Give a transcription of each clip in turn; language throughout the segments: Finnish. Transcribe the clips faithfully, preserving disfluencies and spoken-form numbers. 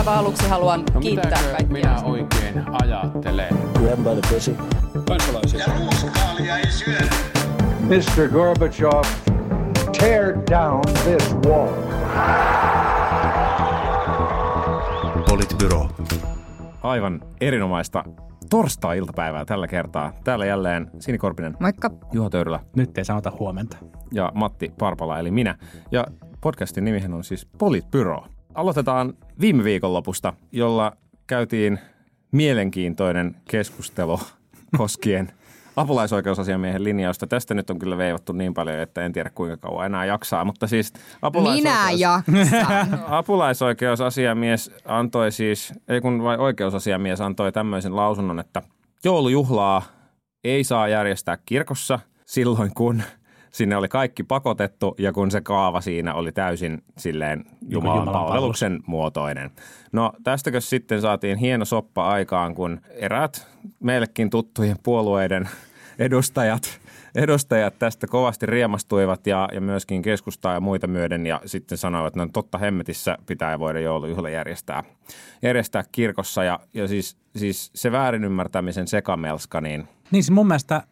aivan aluksi haluan no, kiittää kaikkia. Minä oikein ajattelen? Grab the pussy. Kansalaisia. Ja ruuskaalia ei syödä. mister Gorbachev, tear down this wall. Politbüro. Aivan erinomaista torstai-iltapäivää tällä kertaa. Täällä jälleen Sini Korpinen. Moikka. Juha Töyrylä. Nyt ei sanota huomenta. Ja Matti Parpala, eli minä. Ja podcastin nimihän on siis Politbüro. Aloitetaan viime viikonlopusta, jolla käytiin mielenkiintoinen keskustelu koskien apulaisoikeusasiamiehen linjausta. Tästä nyt on kyllä veivattu niin paljon, että en tiedä kuinka kauan enää jaksaa, mutta siis apulaisoikeus... Minä jaksan. Apulaisoikeusasiamies antoi siis, ei kun vai oikeusasiamies antoi tämmöisen lausunnon, että joulujuhlaa ei saa järjestää kirkossa silloin, kun sinne oli kaikki pakotettu ja kun se kaava siinä oli täysin silleen Jumalan palveluksen muotoinen. No tästäkö sitten saatiin hieno soppa aikaan, kun eräät meillekin tuttujen puolueiden edustajat, edustajat tästä kovasti riemastuivat ja, ja myöskin keskustaa ja muita myöden ja sitten sanoivat, että no totta hemmetissä pitää voida joulujuhla järjestää, järjestää kirkossa ja, ja siis, siis se väärinymmärtämisen sekamelska. Niin, niin siis mun mielestä...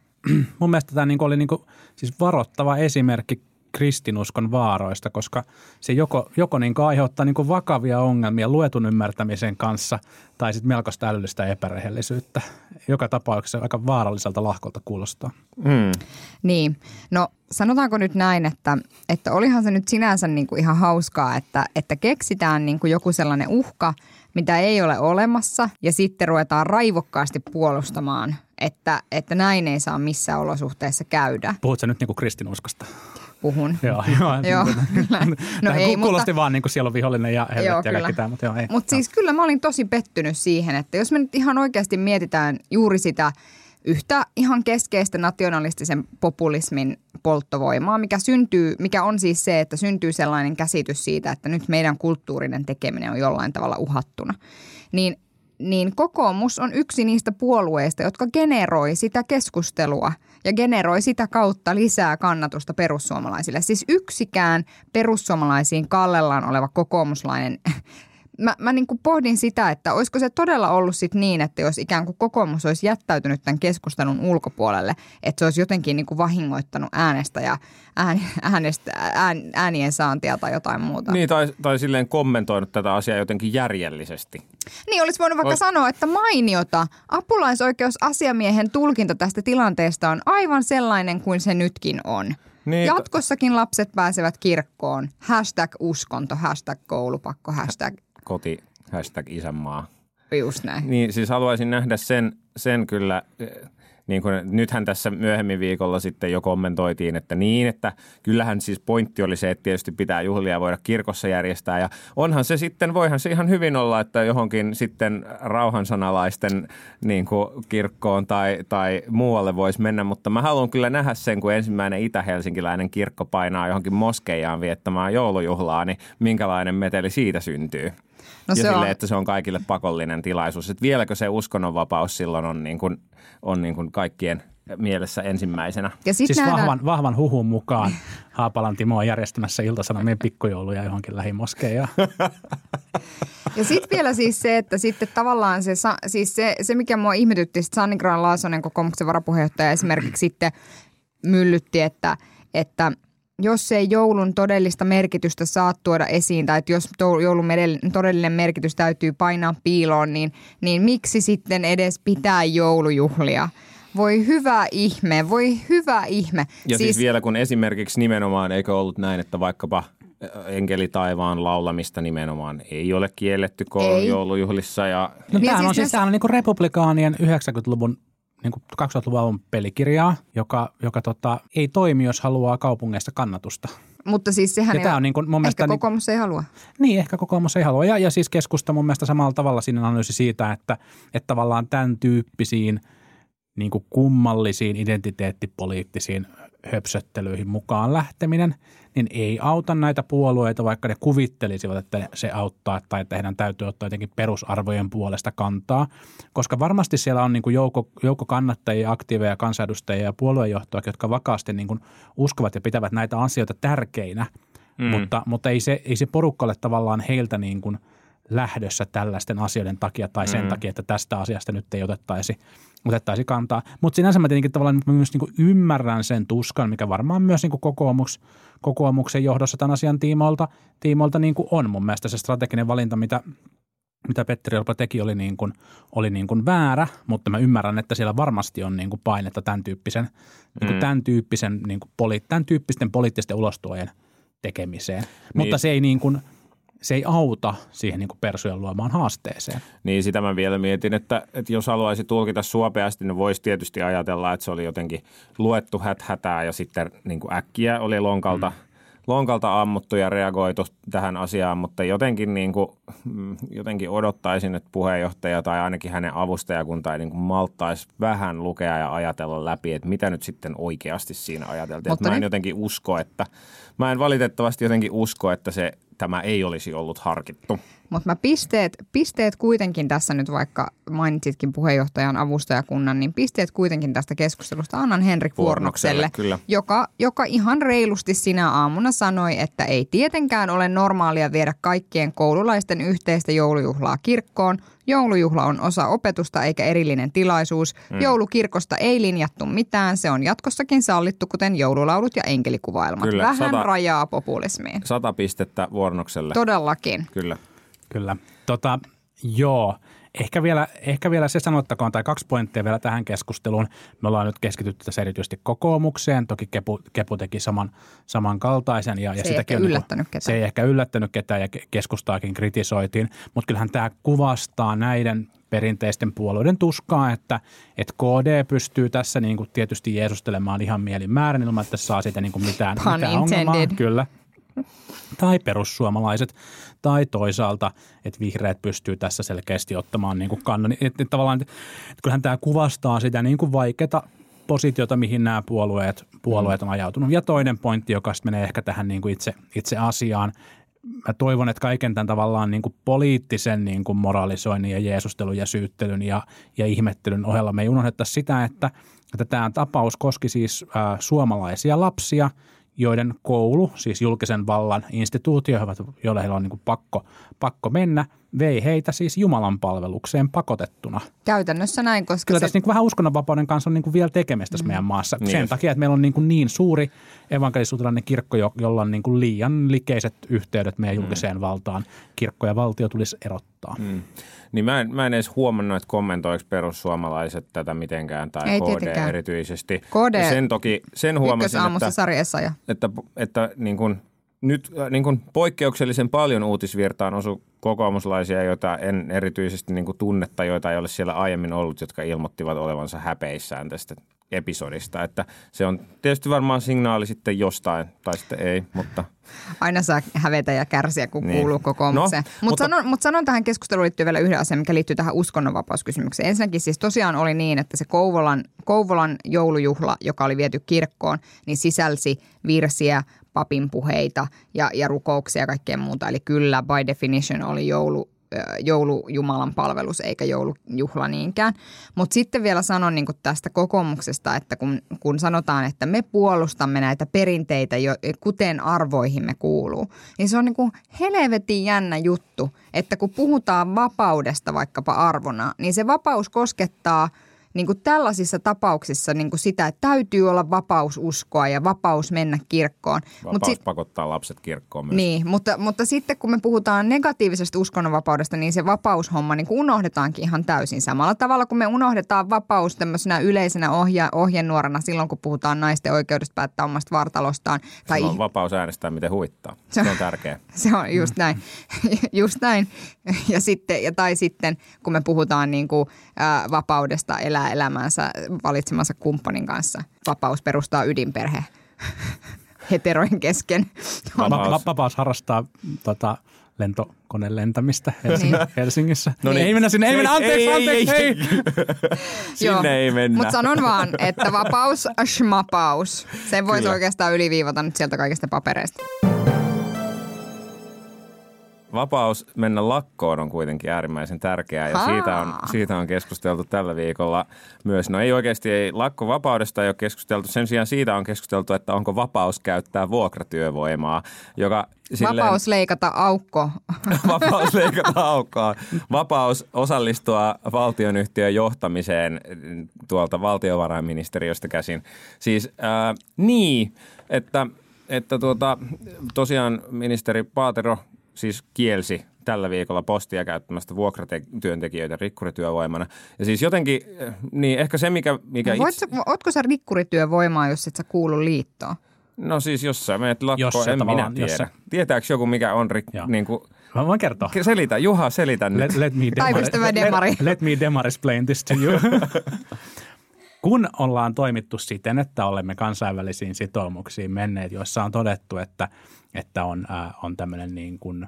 Mun mielestä tämä oli niin kuin, siis varoittava esimerkki kristinuskon vaaroista, koska se joko, joko niin kuin aiheuttaa niin kuin vakavia ongelmia luetun ymmärtämisen kanssa tai sitten melkoista älyllistä epärehellisyyttä. Joka tapauksessa aika vaaralliselta lahkolta kuulostaa. Mm. Niin, no sanotaanko nyt näin, että, että olihan se nyt sinänsä niin kuin ihan hauskaa, että, että keksitään niin kuin joku sellainen uhka, mitä ei ole olemassa ja sitten ruvetaan raivokkaasti puolustamaan – Että, että näin ei saa missään olosuhteessa käydä. Puhutko nyt niinku kristinuskosta? Puhun. Joo, joo. joo kyllä. No ei, kuulosti mutta... vaan niin kuin siellä on vihollinen ja helvetti ja kaikki mutta joo ei. Mutta siis kyllä mä olin tosi pettynyt siihen, että jos me nyt ihan oikeasti mietitään juuri sitä yhtä ihan keskeistä nationalistisen populismin polttovoimaa, mikä syntyy, mikä on siis se, että syntyy sellainen käsitys siitä, että nyt meidän kulttuurinen tekeminen on jollain tavalla uhattuna, niin niin kokoomus on yksi niistä puolueista, jotka generoi sitä keskustelua ja generoi sitä kautta lisää kannatusta perussuomalaisille. Siis yksikään perussuomalaisiin kallellaan oleva kokoomuslainen. Mä, mä niin kuin pohdin sitä, että olisiko se todella ollut sit niin, että jos ikään kuin kokoomus olisi jättäytynyt tämän keskustelun ulkopuolelle, että se olisi jotenkin niin kuin vahingoittanut äänestä ja ään, äänestä, ään, äänien saantia tai jotain muuta. Niin, tai, tai silleen kommentoinut tätä asiaa jotenkin järjellisesti. Niin, olisi voinut vaikka Ois... sanoa, että mainiota, apulaisoikeusasiamiehen tulkinta tästä tilanteesta on aivan sellainen kuin se nytkin on. Niin, jatkossakin lapset pääsevät kirkkoon. Hashtag uskonto, hashtag koulupakko, hashtag... Koti, hashtag isänmaa. Just näin. Niin, siis haluaisin nähdä sen, sen kyllä, niin kuin nythän tässä myöhemmin viikolla sitten jo kommentoitiin, että niin, että kyllähän siis pointti oli se, että tietysti pitää juhlia voida kirkossa järjestää. Ja onhan se sitten, voihan se ihan hyvin olla, että johonkin sitten rauhansanalaisten niin kuin kirkkoon tai, tai muualle voisi mennä. Mutta mä haluan kyllä nähdä sen, kun ensimmäinen itä-helsinkiläinen kirkko painaa johonkin moskeijaan viettämään joulujuhlaa, niin minkälainen meteli siitä syntyy. No ja silleen, että se on kaikille pakollinen tilaisuus. Että vieläkö se uskonnonvapaus silloin on, niin kuin, on niin kuin kaikkien mielessä ensimmäisenä. Ja siis nähdään... vahvan, vahvan huhun mukaan Haapalan Timo on järjestämässä Ilta-Sanomien pikkujouluja johonkin lähimoskeijaan. Ja sitten vielä siis se, että sitten tavallaan se, siis se, se mikä mua ihmetytti, Sanni Grahn-Laasonen, kokoomuksen varapuheenjohtaja esimerkiksi sitten myllytti, että... että jos ei joulun todellista merkitystä saa tuoda esiin tai että jos joulun todellinen merkitys täytyy painaa piiloon, niin, niin miksi sitten edes pitää joulujuhlia? Voi hyvä ihme, voi hyvä ihme. Ja siis, siis vielä kun esimerkiksi nimenomaan, eikö ollut näin, että vaikkapa Enkeli taivaan laulamista nimenomaan ei ole kielletty koulun joulujuhlissa. Ja... No, tämähän on siis tämähän on niin kuin republikaanien yhdeksänkymmentäluvun. Niin kuin kaksituhattaluvun alun pelikirjaa, joka, joka tota, ei toimi, jos haluaa kaupungeista kannatusta. Mutta siis sehän ja ei on niin kuin, mun mielestä, ehkä kokoomus ei halua. Niin, ehkä kokoomus ei halua. Ja, ja siis keskusta mun mielestä samalla tavalla siinä analyysi siitä, että, että tavallaan tämän tyyppisiin niin kuin kummallisiin identiteettipoliittisiin höpsöttelyihin mukaan lähteminen, niin ei auta näitä puolueita, vaikka ne kuvittelisivat, että se auttaa tai että heidän täytyy ottaa jotenkin perusarvojen puolesta kantaa, koska varmasti siellä on niin kuin joukko, joukko kannattajia, aktiiveja, kansanedustajia ja puoluejohtoja, jotka vakaasti niin kuin uskovat ja pitävät näitä asioita tärkeinä, mm. mutta, mutta ei, se, ei se porukka ole tavallaan heiltä niin kuin lähdössä tällaisten asioiden takia tai sen mm. takia, että tästä asiasta nyt ei otettaisi, otettaisi kantaa. Mutta sinänsä mä tietenkin tavallaan mä myös niinku ymmärrän sen tuskan, mikä varmaan myös niinku kokoomuks, kokoomuksen johdossa tämän asian tiimoilta, tiimoilta niinku on. Mun mielestä se strateginen valinta, mitä, mitä Petteri Orpo teki, oli, niinku, oli niinku väärä, mutta mä ymmärrän, että siellä varmasti on niinku painetta tämän, tyyppisen, mm. niinku tämän, tyyppisen, niinku poli, tämän tyyppisten poliittisten ulostuojen tekemiseen, niin. Mutta se ei niin kuin – se ei auta siihen niin kuin persujen luomaan haasteeseen. Niin, sitä mä vielä mietin, että, että jos haluaisi tulkita suopeasti, niin voisi tietysti ajatella, että se oli jotenkin luettu häthätää ja sitten niin kuin äkkiä oli lonkalta, mm. lonkalta ammuttu ja reagoitu tähän asiaan, mutta jotenkin, niin kuin, jotenkin odottaisin, että puheenjohtaja tai ainakin hänen avustajakuntaan niin kuin malttaisi vähän lukea ja ajatella läpi, että mitä nyt sitten oikeasti siinä ajateltiin. Mä en niin... jotenkin usko, että mä en valitettavasti jotenkin usko, että se tämä ei olisi ollut harkittu. Mutta pisteet, pisteet kuitenkin tässä nyt, vaikka mainitsitkin puheenjohtajan avustajakunnan, niin pisteet kuitenkin tästä keskustelusta annan Henrik Vuornokselle, joka, joka ihan reilusti sinä aamuna sanoi, että ei tietenkään ole normaalia viedä kaikkien koululaisten yhteistä joulujuhlaa kirkkoon. Joulujuhla on osa opetusta eikä erillinen tilaisuus. Mm. Joulukirkosta ei linjattu mitään. Se on jatkossakin sallittu, kuten joululaulut ja enkelikuvailmat. Kyllä, vähän sata, rajaa populismiin. Sata pistettä Vuornokselle. Todellakin. Kyllä. Kyllä. Tota, joo. Ehkä vielä, ehkä vielä se sanottakoon, tai kaksi pointtia vielä tähän keskusteluun. Me ollaan nyt keskitytty tässä erityisesti kokoomukseen. Toki Kepu, Kepu teki saman, samankaltaisen. Ja, ja se, ei on, se ei ehkä yllättänyt ketään ja keskustaakin kritisoitiin. Mutta kyllähän tämä kuvastaa näiden perinteisten puolueiden tuskaa, että, että K D pystyy tässä niin kuin tietysti jeesustelemaan ihan mielin määrin ilman, että saa siitä niin kuin mitään, mitään ongelmaa. Kyllä. Tai perussuomalaiset, tai toisaalta, että vihreät pystyy tässä selkeästi ottamaan niin kuin kannan. Että tavallaan, että kyllähän tämä kuvastaa sitä niin kuin vaikeata positiota, mihin nämä puolueet, puolueet on ajautunut. Ja toinen pointti, joka sitten menee ehkä tähän niin kuin itse, itse asiaan. Mä toivon, että kaiken tämän tavallaan niin kuin poliittisen niin kuin moralisoinnin ja jeesustelun ja syyttelyn ja, ja ihmettelyn ohella me ei unohdettaisi sitä, että, että tämä tapaus koski siis äh, suomalaisia lapsia, joiden koulu, siis julkisen vallan instituutio, joille heillä on niin kuin pakko, pakko mennä, vei heitä siis Jumalan palvelukseen pakotettuna. Käytännössä näin, koska Kyllä se... tässä niin kuin vähän uskonnonvapauden kanssa on niin kuin vielä tekemistä tässä mm. meidän maassa. Niin. Sen takia, että meillä on niin, kuin niin suuri evankelis-luterilainen kirkko, jolla on niin kuin liian likeiset yhteydet meidän julkiseen mm. valtaan. Kirkko ja valtio tulisi erottaa. Mm. Niin mä en, mä en edes huomannut, että kommentoiko perussuomalaiset tätä mitenkään tai ei K D tietenkään. Erityisesti. K D. Ja sen toki, sen huomasin, että, että, että niin kuin nyt niin kuin poikkeuksellisen paljon uutisvirtaan osui kokoomuslaisia, joita en erityisesti niin kuin tunnetta, joita ei ole siellä aiemmin ollut, jotka ilmoittivat olevansa häpeissään tästä episodista. Että se on tietysti varmaan signaali sitten jostain, tai sitten ei, mutta... Aina saa hävetä ja kärsiä, kun niin. kuuluu kokoomukseen. No, Mut mutta sanon, mut sanon tähän keskusteluun liittyen vielä yhden asian, mikä liittyy tähän uskonnonvapauskysymykseen. Ensinnäkin siis tosiaan oli niin, että se Kouvolan, Kouvolan joulujuhla, joka oli viety kirkkoon, niin sisälsi virsiä, papin puheita ja, ja rukouksia ja kaikkea muuta. Eli kyllä, by definition oli joulu, joulujumalan palvelus eikä joulujuhla niinkään. Mutta sitten vielä sanon niin kuin tästä kokoomuksesta, että kun, kun sanotaan, että me puolustamme näitä perinteitä, jo, kuten arvoihimme kuuluu, niin se on niin kuin helvetin jännä juttu, että kun puhutaan vapaudesta vaikkapa arvona, niin se vapaus koskettaa... Niin kuin tällaisissa tapauksissa niin kuin sitä, että täytyy olla vapaus uskoa ja vapaus mennä kirkkoon. Vapaus Mut sit, pakottaa lapset kirkkoon myös. Niin, mutta, mutta sitten kun me puhutaan negatiivisesta uskonnonvapaudesta, niin se vapaushomma niin kuin unohdetaankin ihan täysin samalla tavalla, kun me unohdetaan vapaus tämmöisenä yleisenä ohje, ohjenuorana silloin, kun puhutaan naisten oikeudesta päättää omasta vartalostaan. Tai... on vapaus äänestää, miten huittaa. Se on, se on tärkeä. Se on just näin. just näin. Ja sitten, ja tai sitten, kun me puhutaan niin kuin, ää, vapaudesta elää elämänsä valitsemansa kumppanin kanssa. Vapaus perustaa ydinperhe heterojen kesken. Vapaus, Vapaus harrastaa tota, lentokoneen lentämistä Helsingin, niin. Helsingissä. No niin. Ei mennä sinne, ei, ei mennä, anteeksi, anteeksi, ei. ei, ei. Sinne ei mennä. Mutta sanon vaan, että vapaus, schmapaus. Sen voisi oikeastaan yliviivata nyt sieltä kaikista papereista. vapaus mennä lakkoon on kuitenkin äärimmäisen tärkeää ja siitä on, siitä on keskusteltu tällä viikolla myös. No ei oikeasti, ei lakkovapaudesta ei ole keskusteltu. Sen sijaan siitä on keskusteltu, että onko vapaus käyttää vuokratyövoimaa, joka... Silleen, vapaus leikata aukko. Vapaus leikata aukkoa. Vapaus osallistua valtionyhtiön johtamiseen tuolta valtiovarainministeriöstä käsin. Siis äh, niin, että, että tuota, tosiaan ministeri Paatero siis kielsi tällä viikolla postia käyttämästä vuokratyöntekijöitä rikkurityövoimana. Ja siis jotenkin, niin ehkä se mikä... mikä no, itse... Ootko sä rikkurityövoimaa, jos et sä kuulu liittoon? No siis jos sä menet lakkoon, en minä tiedä. Jossa... Tietääkö joku, mikä on rik- niin kuin... Mä voin kertoa. Selitä, Juha, selitä nyt. Let, let, me, demari. Demari. let, let me demari explain this to you. Kun ollaan toimittu siten, että olemme kansainvälisiin sitoumuksiin menneet, joissa on todettu, että, että on, äh, on tämmöinen niin kuin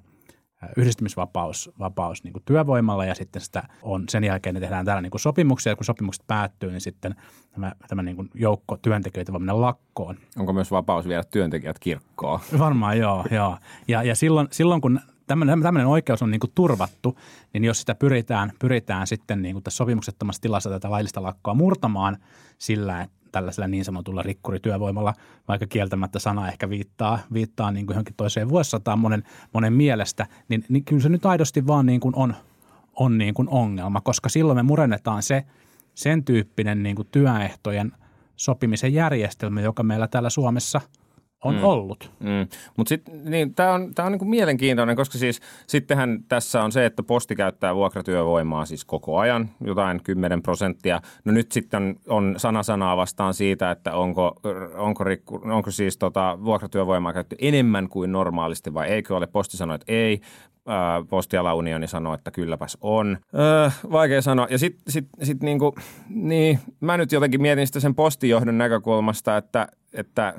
yhdistymisvapaus vapaus, niin kuin työvoimalla ja sitten sitä on, sen jälkeen ne tehdään täällä niin kuin sopimuksia ja kun sopimukset päättyy, niin sitten tämä, tämä niin kuin joukko työntekijöitä voi mennä lakkoon. Onko myös vapaus viedä työntekijät kirkkoon? Varmaan joo, joo. Ja, ja silloin, silloin kun tämmöinen, tämmöinen oikeus on niin kuin turvattu, niin jos sitä pyritään, pyritään sitten niin kuin tässä sopimuksettomassa tilassa tätä laillista lakkoa murtamaan sillä, että tällaisella niin sanotulla rikkurityövoimalla, vaikka kieltämättä sana ehkä viittaa, viittaa niin kuin johonkin toiseen vuosisataan monen, monen mielestä, niin, niin kyllä se nyt aidosti vaan niin kuin on, on niin kuin ongelma, koska silloin me murennetaan se, sen tyyppinen niin kuin työehtojen sopimisen järjestelmä, joka meillä täällä Suomessa on mm. ollut. Mm. Mutta sitten niin, tämä on, tää on niinku mielenkiintoinen, koska siis sittenhän tässä on se, että posti käyttää vuokratyövoimaa siis koko ajan, jotain kymmenen prosenttia. No nyt sitten on sana sanaa vastaan siitä, että onko, onko, rikku, onko siis tota vuokratyövoimaa käytetty enemmän kuin normaalisti vai eikö ole. Posti sanoi, että ei. Postiala unioni sanoi, että kylläpäs on. Öö, vaikea sanoa. Ja sitten sit, sit niinku, niin, mä nyt jotenkin mietin sitä sen postijohdon näkökulmasta, että Että,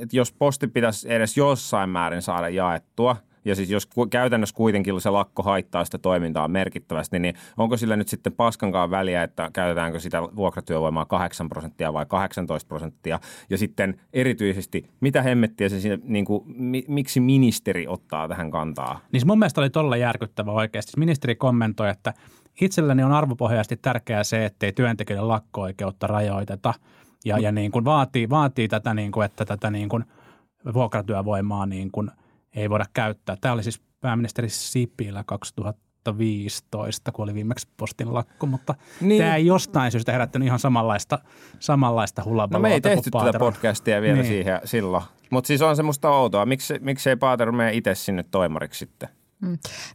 että jos posti pitäisi edes jossain määrin saada jaettua, ja siis jos käytännössä kuitenkin se lakko haittaa sitä toimintaa merkittävästi, niin onko sillä nyt sitten paskankaan väliä, että käytetäänkö sitä vuokratyövoimaa kahdeksan prosenttia vai kahdeksantoista prosenttia? Ja sitten erityisesti, mitä hemmettiä se siinä, niin kuin, miksi ministeri ottaa tähän kantaa? Niin mun mielestä oli todella järkyttävä oikeasti. Ministeri kommentoi, että itselläni on arvopohjaisesti tärkeää se, ettei työntekijöiden lakko-oikeutta rajoiteta. Ja, ja niin kuin vaatii, vaatii tätä, niin kuin, että tätä niin kuin vuokratyövoimaa niin kuin ei voida käyttää. Tämä oli siis pääministeri Sipilä kaksituhattaviisitoista, kun oli viimeksi postin lakko, mutta niin. Tämä ei jostain syystä herättänyt ihan samanlaista, samanlaista hulabaloita. No me ei tehty tätä podcastia vielä niin. Siihen silloin, mutta siis on semmoista outoa. Miksi, miksi ei Paatero mene itse sinne toimariksi sitten?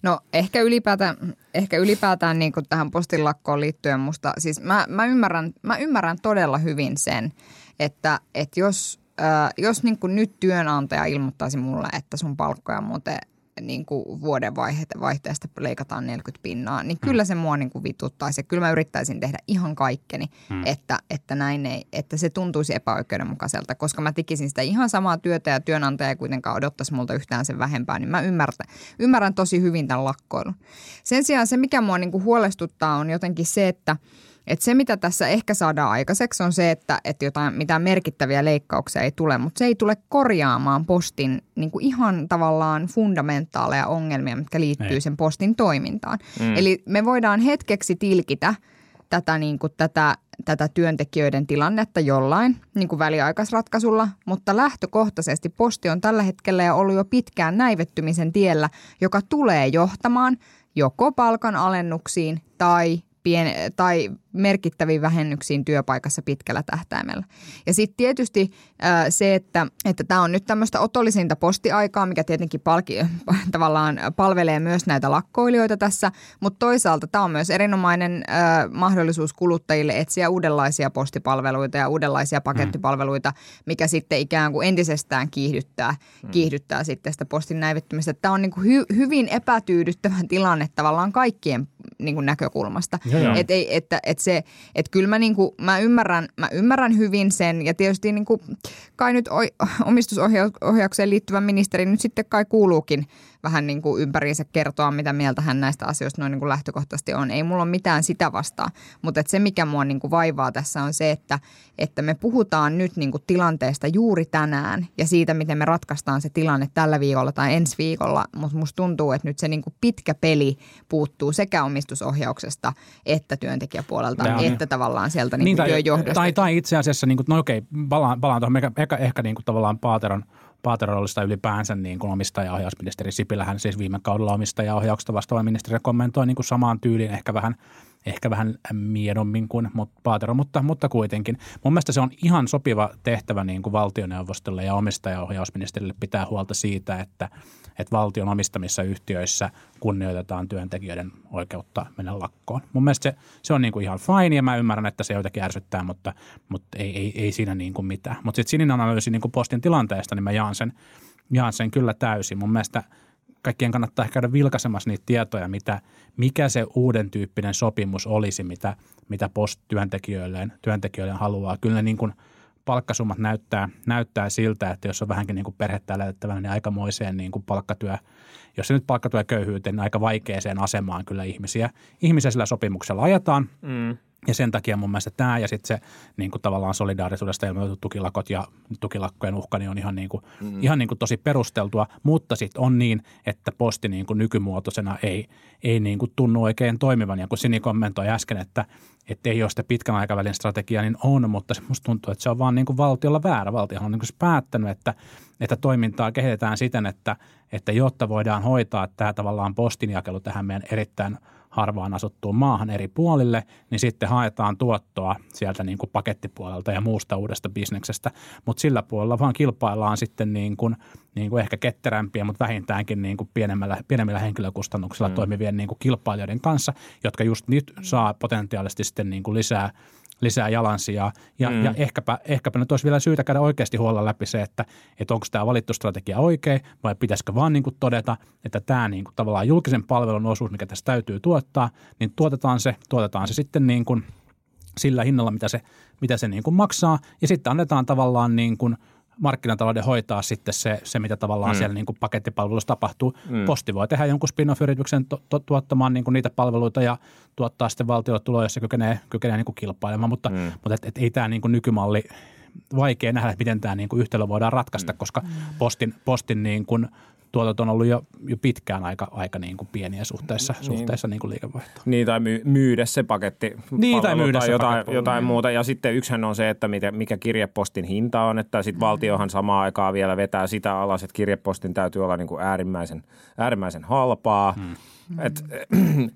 No ehkä ylipäätään, ehkä ylipäätään niin kuin tähän postilakkoon liittyen musta, siis mä, mä, ymmärrän, mä ymmärrän todella hyvin sen, että, että jos, äh, jos niin kuin nyt työnantaja ilmoittaisi mulle, että sun palkkoja muuten niin kuin vuoden vaihteesta leikataan neljäkymmentä pinnaa, niin kyllä se mua niin kuin vituttaisi. Kyllä mä yrittäisin tehdä ihan kaikkeni, hmm. että, että, näin ei, että se tuntuisi epäoikeudenmukaiselta, koska mä tekisin sitä ihan samaa työtä ja työnantaja ei kuitenkaan odottaisi multa yhtään sen vähempää, niin mä ymmärrän, ymmärrän tosi hyvin tämän lakkoilun. Sen sijaan se, mikä mua niin kuin huolestuttaa, on jotenkin se, että Että se, mitä tässä ehkä saadaan aikaiseksi, on se, että, että jotain, mitään merkittäviä leikkauksia ei tule, mutta se ei tule korjaamaan postin niin kuin ihan tavallaan fundamentaaleja ongelmia, mitkä liittyy ei. sen postin toimintaan. Mm. Eli me voidaan hetkeksi tilkitä tätä, niin kuin, tätä, tätä työntekijöiden tilannetta jollain niin kuin väliaikaisratkaisulla, mutta lähtökohtaisesti posti on tällä hetkellä ja ollut jo pitkään näivettymisen tiellä, joka tulee johtamaan joko palkan alennuksiin tai Pien- tai merkittäviin vähennyksiin työpaikassa pitkällä tähtäimellä. Ja sitten tietysti äh, se, että tämä on nyt tämmöistä otollisinta postiaikaa, mikä tietenkin palki, tavallaan palvelee myös näitä lakkoilijoita tässä, mutta toisaalta tämä on myös erinomainen äh, mahdollisuus kuluttajille etsiä uudenlaisia postipalveluita ja uudenlaisia pakettipalveluita, mikä sitten ikään kuin entisestään kiihdyttää, kiihdyttää sitten sitä postin näivettymistä. Tämä on niinku hy- hyvin epätyydyttävä tilanne tavallaan kaikkien niinku näkökulmasta. Että et, et, et se, et kyllä mä, niinku, mä, ymmärrän, mä ymmärrän hyvin sen ja tietysti niinku, kai nyt omistusohjaukseen liittyvä ministeri nyt sitten kai kuuluukin vähän niin kuin ympäriinsä kertoa, mitä mieltä hän näistä asioista noin niin kuin lähtökohtaisesti on. Ei mulla ole mitään sitä vastaan, mutta se mikä mua niin kuin vaivaa tässä on se, että, että me puhutaan nyt niin kuin tilanteesta juuri tänään ja siitä, miten me ratkaistaan se tilanne tällä viikolla tai ensi viikolla, mutta musta tuntuu, että nyt se niin kuin pitkä peli puuttuu sekä omistusohjauksesta että työntekijäpuolelta, Tämä on että niin. tavallaan sieltä niin niin, tai, työjohdosta. Tai, tai itse asiassa, niin kuin, no okei, palaan, palaan tuohon ehkä, ehkä, ehkä niin kuin tavallaan Paateron. Paaterollista ylipäänsä niin kuin omistajaohjausministeri Sipilähän siis viime kaudella omistajaohjauksesta vastaava ministeri kommentoi niin kuin samaan tyyliin, ehkä vähän, ehkä vähän miedommin kuin Paatero, mutta, mutta kuitenkin. Mun mielestä se on ihan sopiva tehtävä niin kuin valtioneuvostolle ja omistajaohjausministerille pitää huolta siitä, että, että valtion omistamissa yhtiöissä kunnioitetaan työntekijöiden oikeutta mennä lakkoon. Mun mielestä se, se on niin kuin ihan fine ja mä ymmärrän, että se joitakin ärsyttää, mutta, mutta ei, ei, ei siinä niin kuin mitään. Mutta sitten Sinin analyysi niin kuin Postin tilanteesta, niin mä jaan sen, jaan sen kyllä täysin. Mun mielestä kaikkien kannattaa ehkä käydä vilkaisemassa niitä tietoja, mitä, mikä se uuden tyyppinen sopimus olisi, mitä, mitä Post työntekijöilleen, työntekijöilleen haluaa. Kyllä ne niin kuin palkkasummat näyttää, näyttää siltä, että jos on vähänkin niin kuin perhettä lähetettävänä, niin aikamoiseen niin kuin palkkatyö, jos se nyt palkkatyö köyhyyteen, niin aika vaikeaseen asemaan kyllä ihmisiä. Ihmisiä sillä sopimuksella ajetaan. Mm. Ja sen takia mun mielestä tämä ja sitten se niin kuin tavallaan solidaarisuudesta ilmoitetut tukilakot ja tukilakkojen uhka niin on ihan, niin kuin, mm-hmm. ihan niin kuin tosi perusteltua, mutta sitten on niin, että Posti niin kuin nykymuotoisena ei, ei niin kuin tunnu oikein toimivan. Ja kun Sini kommentoi äsken, että, että ei ole sitä pitkän aikavälin strategiaa, niin on, mutta musta tuntuu, että se on vaan niin kuin valtiolla väärä. Valtiohan on niin kuin päättänyt, että, että toimintaa kehitetään siten, että, että jotta voidaan hoitaa tämä tavallaan postinjakelu tähän meidän erittäin harvaan asuttuun maahan eri puolille, niin sitten haetaan tuottoa sieltä niin kuin pakettipuolelta ja muusta uudesta bisneksestä. Mutta sillä puolella vaan kilpaillaan sitten niin kuin, niin kuin ehkä ketterämpiä, mutta vähintäänkin niin kuin pienemmillä, pienemmillä henkilökustannuksilla mm. toimivien niin kuin kilpailijoiden kanssa, jotka just nyt saa potentiaalisesti sitten niin kuin lisää, lisää jalansijaa. Ja, mm. ja ehkäpä, ehkäpä nyt olisi vielä syytä käydä oikeasti huolella läpi se, että, että onko tämä valittu strategia oikein vai pitäisikö vaan niin kuin todeta, että tämä niin kuin tavallaan julkisen palvelun osuus, mikä tässä täytyy tuottaa, niin tuotetaan se, tuotetaan se sitten niin kuin sillä hinnalla, mitä se, mitä se niin kuin maksaa ja sitten annetaan tavallaan niin kuin markkinatalouden hoitaa sitten se, se mitä tavallaan mm. siellä niin kuin pakettipalveluissa tapahtuu. Mm. Posti voi tehdä jonkun spin-off-yrityksen to, to, tuottamaan niin kuin niitä palveluita ja tuottaa sitten valtiolle tuloja, jos se kykenee, kykenee niin kuin kilpailemaan, mutta, mm. mutta et, et ei tämä niin kuin nykymalli vaikea nähdä, että miten tämä niin kuin yhtälö voidaan ratkaista, mm. koska postin, postin niin kuin tuotot on ollut jo, jo pitkään aika, aika niin kuin pieniä suhteessa, niin. suhteessa niin kuin liikevaihtoon. Niin, tai myy- myydä se paketti. Niin, tai myydä se jotain, paketti. Jotain muuta. Ja sitten yksihän on se, että mitä, mikä kirjepostin hinta on, että sitten valtiohan samaan aikaan vielä vetää sitä alas, että kirjepostin täytyy olla niin kuin äärimmäisen, äärimmäisen halpaa. Hmm. Et,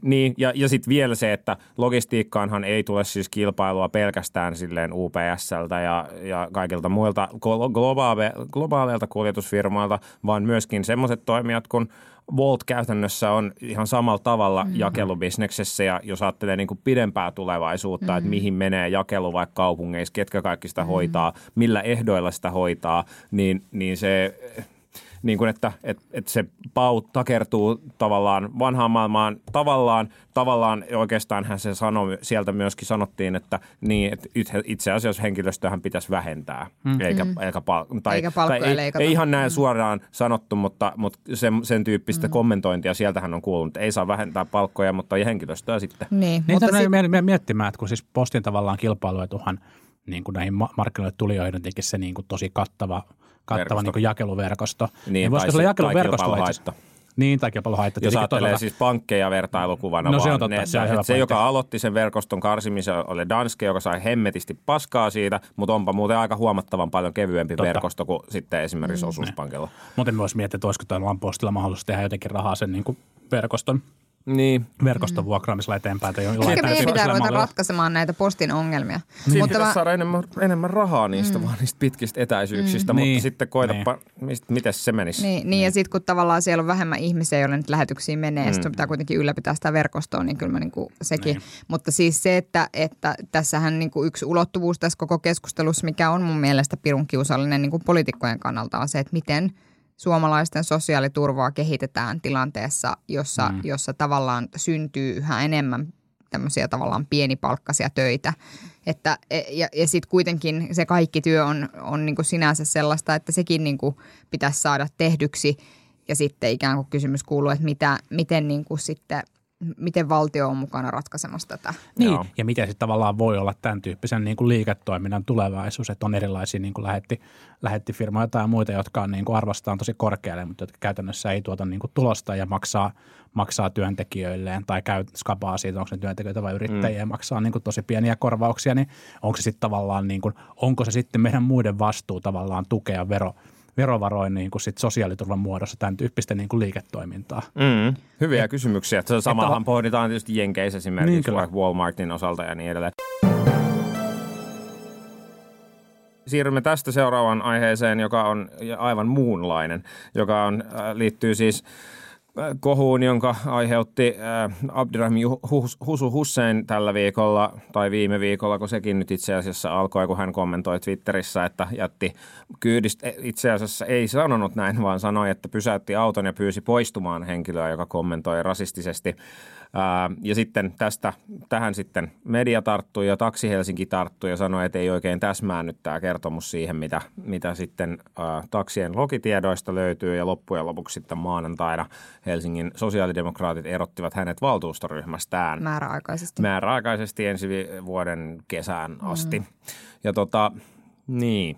niin, ja ja sitten vielä se, että logistiikkaanhan ei tule siis kilpailua pelkästään silleen U P S:ltä ja, ja kaikilta muilta globaale- globaaleilta kuljetusfirmoilta, vaan myöskin semmoiset toimijat kuin Volt käytännössä on ihan samalla tavalla mm-hmm. jakelubisneksessä ja jos ajattelee niin kuin pidempää tulevaisuutta, mm-hmm. että mihin menee jakelu vaikka kaupungeissa, ketkä kaikki sitä mm-hmm. hoitaa, millä ehdoilla sitä hoitaa, niin, niin se... Niin kuin, että, että, että se pau takertuu tavallaan vanhaan maailmaan tavallaan, tavallaan oikeastaanhan se sanoi, sieltä myöskin sanottiin, että, niin, että itse asiassa henkilöstöhän pitäisi vähentää, mm. eikä, eikä, pal- tai, eikä palkkoja tai ei, leikata. Ei ihan näin suoraan sanottu, mutta, mutta sen, sen tyyppistä mm. kommentointia sieltähän on kuulunut, ei saa vähentää palkkoja, mutta ei henkilöstöä sitten. Niin, mutta sit... miettimään, että kun siis Postin tavallaan kilpailuetuhan niin kuin näihin markkinoille tulijoihin jotenkin se niin kuin tosi kattava kattava niin kuin jakeluverkosto. Niin, niin voisiko sillä jakeluverkostolla haitta. Niin, tai kilpailuhaitta. Jos ajattelee siis pankkeja vertailukuvana no, vaan. Se on totta, ne, se, on se, se joka aloitti sen verkoston karsimisen oli Danske, joka sai hemmetisti paskaa siitä, mutta onpa muuten aika huomattavan paljon kevyempi totta. Verkosto kuin sitten esimerkiksi mm, osuuspankilla. Mutta me voisi miettiä, että olisiko tämän Postilla mahdollista tehdä jotenkin rahaa sen niin kuin verkoston. Niin. Verkoston vuokraamisella eteenpäin. Ehkä meidän pitää ruveta ratkaisemaan näitä Postin ongelmia. Siinä pitäisi mä... saada enemmän, enemmän rahaa niistä mm. vaan niistä pitkistä etäisyyksistä, mm. mutta niin. sitten koetapa, niin. miten se menisi. Niin, niin, niin. ja sitten kun tavallaan siellä on vähemmän ihmisiä, joille nyt lähetyksiin menee, mm. sitten pitää kuitenkin ylläpitää sitä verkostoa, niin kyllä mä niin kuin sekin. Niin. Mutta siis se, että, että tässähän niin kuin yksi ulottuvuus tässä koko keskustelussa, mikä on mun mielestä pirun kiusallinen niin kuin poliitikkojen kannalta, on se, että miten suomalaisten sosiaaliturvaa kehitetään tilanteessa, jossa, mm. jossa tavallaan syntyy yhä enemmän tämmöisiä tavallaan pienipalkkaisia töitä. Että, ja ja sitten kuitenkin se kaikki työ on, on niin kuin sinänsä sellaista, että sekin niin kuin pitäisi saada tehdyksi. ja sitten ikään kuin kysymys kuuluu, että mitä, miten niin kuin sitten, miten valtio on mukana ratkaisemassa tätä. Niin, Joo. ja miten sitten tavallaan voi olla tämän tyyppisen niin kuin liiketoiminnan tulevaisuus, että on erilaisia niin kuin lähetti, lähettifirmoja tai muita, jotka on, niin kuin arvostaan tosi korkealle, mutta jotka käytännössä ei tuota niin kuin tulosta ja maksaa, maksaa työntekijöilleen tai käy skabaa siitä, onko ne työntekijöitä vai yrittäjiä ja mm. maksaa niin kuin tosi pieniä korvauksia, niin onko se sitten tavallaan niin kuin, onko se sitten meidän muiden vastuu tavallaan tukea vero verovaroin niin kuin sit sosiaaliturvan muodossa tämän tyyppistä niin kuin liiketoimintaa. Mm, hyviä et, kysymyksiä. Samahan et, pohditaan tietysti Jenkeissä esimerkiksi niin Walmartin osalta ja niin edelleen. Siirrymme tästä seuraavaan aiheeseen, joka on aivan muunlainen, joka on, liittyy siis kohuun, jonka aiheutti Abdirahim Husu Hussein tällä viikolla tai viime viikolla, kun sekin nyt itse asiassa alkoi, kun hän kommentoi Twitterissä, että jätti kyydistä. Itse asiassa ei sanonut näin, vaan sanoi, että pysäytti auton ja pyysi poistumaan henkilöä, joka kommentoi rasistisesti. Ja sitten tästä, tähän sitten media tarttui ja Taksi Helsinki tarttui ja sanoi, että ei oikein täsmää nyt tämä kertomus siihen, mitä, mitä sitten ä, taksien logitiedoista löytyy. Ja loppujen lopuksi sitten maanantaina Helsingin sosiaalidemokraatit erottivat hänet valtuustoryhmästään. Määräaikaisesti. Määräaikaisesti ensi vuoden kesään asti. Mm. Ja tota, niin.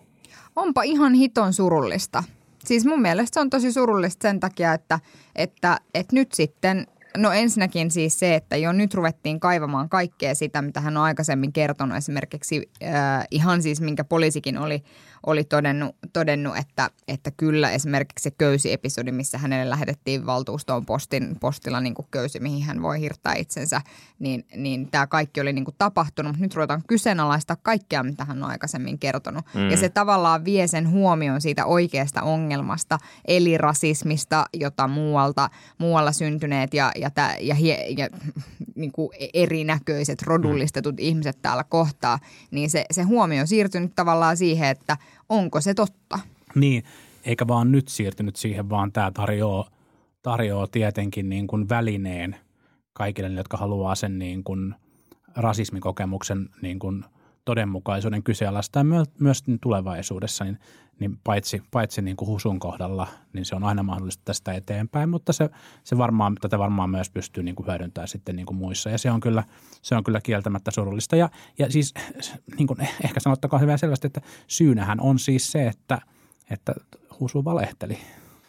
Onpa ihan hiton surullista. Siis mun mielestä se on tosi surullista sen takia, että, että, että nyt sitten... No ensinnäkin siis se, että jo nyt ruvettiin kaivamaan kaikkea sitä, mitä hän on aikaisemmin kertonut. Esimerkiksi äh, ihan siis, minkä poliisikin oli, oli todennut, todennut että, että kyllä esimerkiksi se köysiepisodi, missä hänelle lähetettiin valtuustoon postin, postilla niin kuin köysi, mihin hän voi hirttää itsensä, niin, niin tämä kaikki oli niin kuin tapahtunut. Mutta nyt ruvetaan kyseenalaistaa kaikkea, mitä hän on aikaisemmin kertonut. Mm. Ja se tavallaan vie sen huomioon siitä oikeasta ongelmasta, eli rasismista, jota muualta, muualla syntyneet ja ja, tää, ja, hie, ja niin kuin erinäköiset rodullistetut mm. ihmiset täällä kohtaa, niin se, se huomio on siirtynyt tavallaan siihen, että onko se totta. Niin, eikä vaan nyt siirtynyt siihen, vaan tämä tarjoaa, tarjoaa tietenkin niin kuin välineen kaikille, jotka haluaa sen niin kuin rasismikokemuksen niin kuin todenmukaisuuden kyseenalaistaa myös tulevaisuudessa, niin, niin paitsi, paitsi niin kuin Husun kohdalla, niin se on aina mahdollista tästä eteenpäin, mutta se, se varmaan, tätä varmaan myös pystyy niin kuin hyödyntämään sitten niin kuin muissa ja se on kyllä, se on kyllä kieltämättä surullista ja, ja siis niin kuin ehkä sanottakaa hyvin selvästi, että syynähän on siis se, että, että Husu valehteli.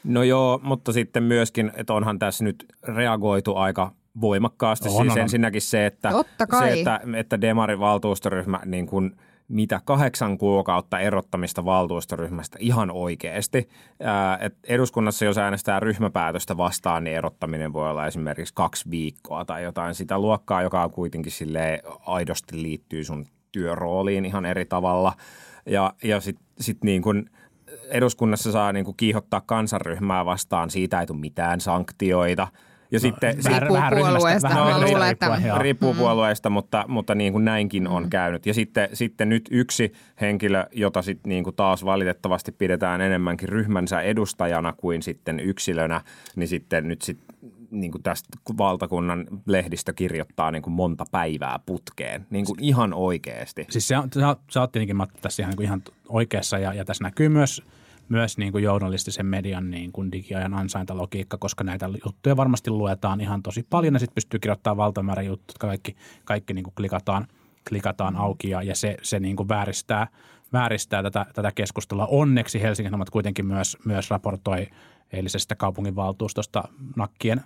No joo, mutta sitten myöskin, että onhan tässä nyt reagoitu aika voimakkaasti. On, siis on, ensinnäkin se, että, se, että, että Demarin valtuustoryhmä niin kuin mitä kahdeksan kuukautta erottamista valtuustoryhmästä ihan oikeasti. Ää, et eduskunnassa, jos äänestää ryhmäpäätöstä vastaan, niin erottaminen voi olla esimerkiksi kaksi viikkoa tai jotain sitä luokkaa, joka kuitenkin silleen aidosti liittyy sun työrooliin ihan eri tavalla. Ja, ja sitten sit niin kuin eduskunnassa saa niin kuin kiihottaa kansanryhmää vastaan, siitä ei tule mitään sanktioita. Ja no, sitten riippuu puolueesta, no, riippuu puolueesta, mutta, mutta niin kuin näinkin on mm. käynyt. Ja sitten, sitten nyt yksi henkilö, jota sitten niin kuin taas valitettavasti pidetään enemmänkin ryhmänsä edustajana kuin sitten yksilönä, niin sitten nyt sit, niin kuin tästä valtakunnan lehdistä kirjoittaa niin kuin monta päivää putkeen, niin kuin ihan oikeasti. Siis sä, sä, sä oot tietenkin Matti tässä ihan, niin kuin ihan oikeassa ja, ja tässä näkyy myös... Myös niin kuin journalistisen median niin kuin digiajan ansaintalogiikka, koska näitä juttuja varmasti luetaan ihan tosi paljon ja sitten pystyy kirjoittamaan valtamäärä juttuja, jotka kaikki, kaikki niin kuin klikataan, klikataan auki ja, ja se, se niin kuin vääristää, vääristää tätä, tätä keskustelua. Onneksi Helsingin Sanomat kuitenkin myös, myös raportoi eilisestä kaupunginvaltuustosta nakkien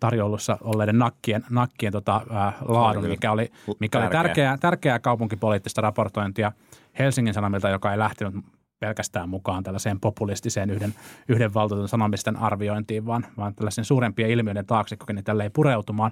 tarjoulussa olleiden nakkien, nakkien tota, ää, laadun, mikä oli, mikä oli tärkeää, tärkeää kaupunkipoliittista raportointia Helsingin Sanomilta, joka ei lähtenyt pelkästään mukaan tällaiseen populistiseen yhden, yhden valtuutetun sanomisten arviointiin, vaan, vaan tällaisen suurempien ilmiöiden taakse, koska ne tälle ei pureutumaan.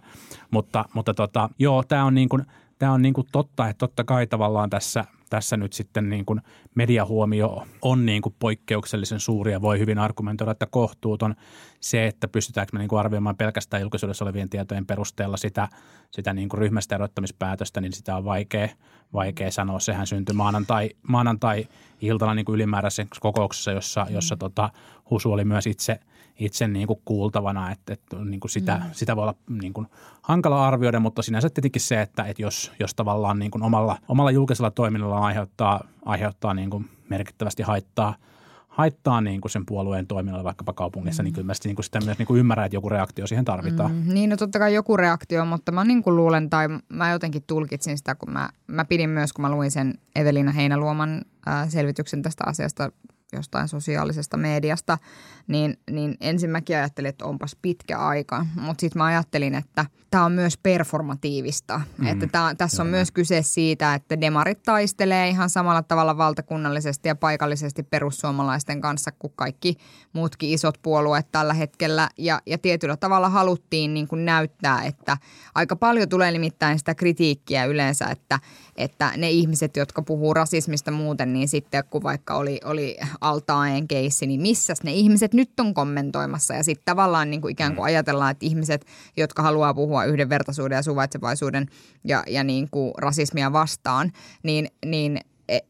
Mutta, mutta tota, joo, tämä on, niin kuin, tämä on niin kuin totta, että totta kai tavallaan tässä, tässä nyt sitten niin kuin mediahuomio on niin kuin poikkeuksellisen suuri ja voi hyvin argumentoida, että kohtuuton se, että pystytäänkö me niin kuin arvioimaan pelkästään julkisuudessa olevien tietojen perusteella sitä, sitä niin kuin ryhmästä erottamispäätöstä, niin sitä on vaikea, vaikea sanoa. Sehän syntyi maanantai, maanantai-iltana niin kuin ylimääräisessä kokouksessa, jossa, jossa tota, Husu oli myös itse, itse niin kuin kuultavana, että, että niin kuin sitä, mm. sitä voi olla niin kuin hankala arvioida, mutta sinänsä tietenkin se, että, että jos, jos tavallaan niin kuin omalla, omalla julkisella toiminnalla aiheuttaa, aiheuttaa niin kuin merkittävästi haittaa, haittaa niin kuin sen puolueen toiminnalle vaikkapa kaupungissa, mm. niin kyllä mä sitten, niin kuin sitä myös niin kuin ymmärrän, että joku reaktio siihen tarvitaan. Mm. Niin, no totta kai joku reaktio, mutta mä niin kuin luulen tai mä jotenkin tulkitsin sitä, kun mä, mä pidin myös, kun mä luin sen Eveliina Heinäluoman ää, selvityksen tästä asiasta jostain sosiaalisesta mediasta, niin, niin ensimmäkin ajattelin, että onpas pitkä aika, mutta sitten mä ajattelin, että tämä on myös performatiivista, mm. että tää, tässä on myös kyse siitä, että demarit taistelee ihan samalla tavalla valtakunnallisesti ja paikallisesti perussuomalaisten kanssa kuin kaikki muutkin isot puolueet tällä hetkellä ja, ja tietyllä tavalla haluttiin niin kuin näyttää, että aika paljon tulee nimittäin sitä kritiikkiä yleensä, että, että ne ihmiset, jotka puhuu rasismista muuten, niin sitten kun vaikka oli, oli Altaen keissi, niin missäs ne ihmiset nyt on kommentoimassa ja sitten tavallaan niin kuin ikään kuin ajatellaan, että ihmiset, jotka haluaa puhua yhdenvertaisuuden ja suvaitsevaisuuden ja, ja niin kuin rasismia vastaan, niin, niin